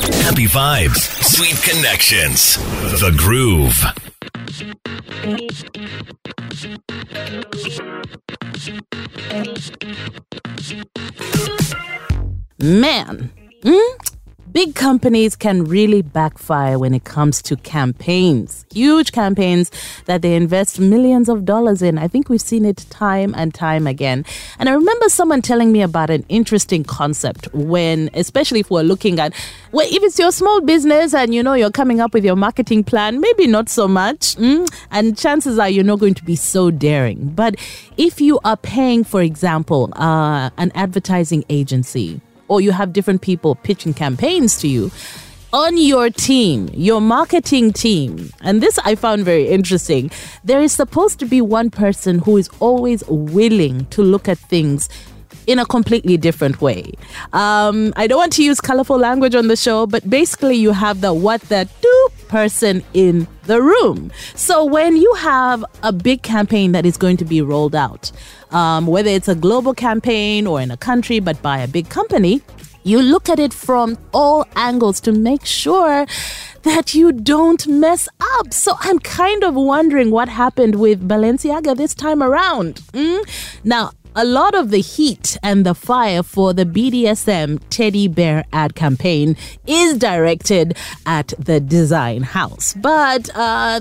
Happy vibes, sweet connections, the groove. Man, big companies can really backfire when it comes to campaigns, huge campaigns that they invest millions of dollars in. I think we've seen it time and time again. And I remember someone telling me about an interesting concept when, especially if we're looking at, well, if it's your small business and you know you're coming up with your marketing plan, maybe not so much, and chances are you're not going to be so daring. But if you are paying, for example, an advertising agency, or you have different people pitching campaigns to you on your team, your marketing team. And this I found very interesting. There is supposed to be one person who is always willing to look at things in a completely different way. I don't want to use colorful language on the show, but basically you have the what the do person in the room. So when you have a big campaign that is going to be rolled out, whether it's a global campaign or in a country, but by a big company, you look at it from all angles to make sure that you don't mess up. So I'm kind of wondering what happened with Balenciaga this time around. Now, a lot of the heat and the fire for the BDSM teddy bear ad campaign is directed at the design house. But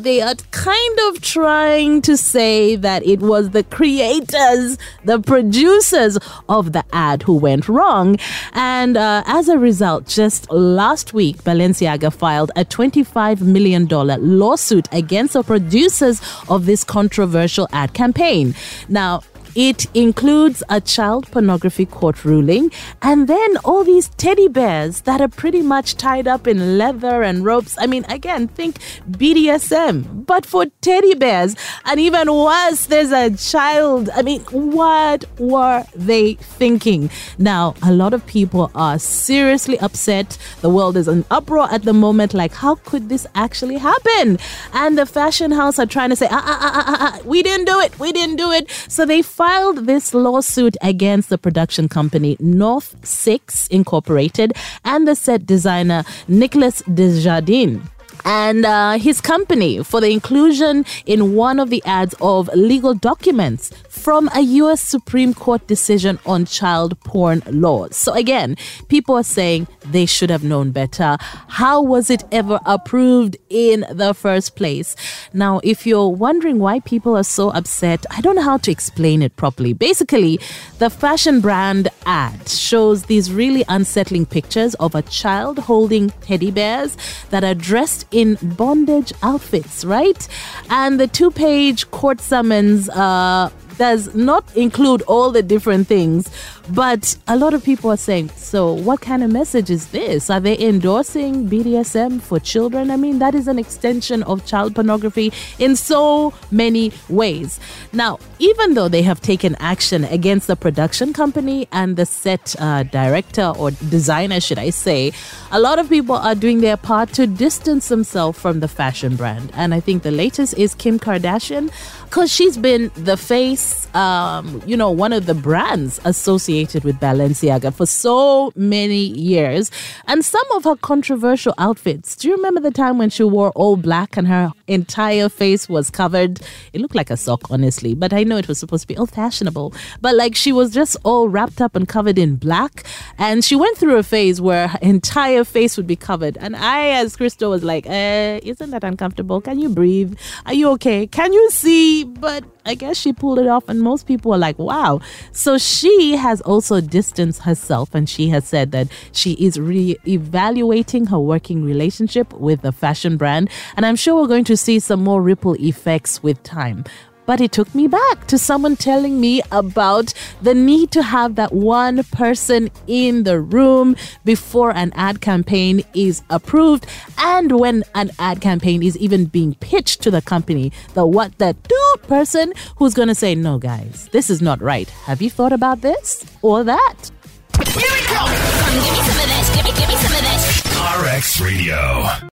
they are kind of trying to say that it was the creators, the producers of the ad who went wrong. And as a result, just last week, Balenciaga filed a $25 million lawsuit against the producers of this controversial ad campaign. Now, it includes a child pornography court ruling and then all these teddy bears that are pretty much tied up in leather and ropes. I mean, again, think BDSM, but for teddy bears. And even worse, there's a child. I mean, what were they thinking? Now, a lot of people are seriously upset. The world is in uproar at the moment. Like, how could this actually happen? And the fashion house are trying to say, we didn't do it. We didn't do it. So they filed this lawsuit against the production company North Six Incorporated and the set designer Nicolas Desjardins and his company for the inclusion in one of the ads of legal documents from a U.S. Supreme Court decision on child porn laws. So again, people are saying they should have known better. How was it ever approved in the first place? Now, if you're wondering why people are so upset, I don't know how to explain it properly. Basically, the fashion brand ad shows these really unsettling pictures of a child holding teddy bears that are dressed in bondage outfits, right? And the two-page court summons does not include all the different things. But a lot of people are saying, so what kind of message is this? Are they endorsing BDSM for children? I mean, that is an extension of child pornography in so many ways. Now, even though they have taken action against the production company and the set director or designer, should I say, a lot of people are doing their part to distance themselves from the fashion brand. And I think the latest is Kim Kardashian, because she's been the face, one of the brands associated with Balenciaga for so many years. And some of her controversial outfits, do you remember the time when she wore all black and her entire face was covered? It looked like a sock, honestly, but I know it was supposed to be all fashionable, but like she was just all wrapped up and covered in black, and she went through a phase where her entire face would be covered. And I, as Crystal, was like, isn't that uncomfortable? Can you breathe? Are you okay? Can you see? But I guess she pulled it off, and most people are like, wow. So she has also distanced herself, and she has said that she is re-evaluating her working relationship with the fashion brand, and I'm sure we're going to see some more ripple effects with time. But it took me back to someone telling me about the need to have that one person in the room before an ad campaign is approved. And when an ad campaign is even being pitched to the company, the what the do person who's going to say, no, guys, this is not right. Have you thought about this or that? Here we go. Give me some of this. RX Radio.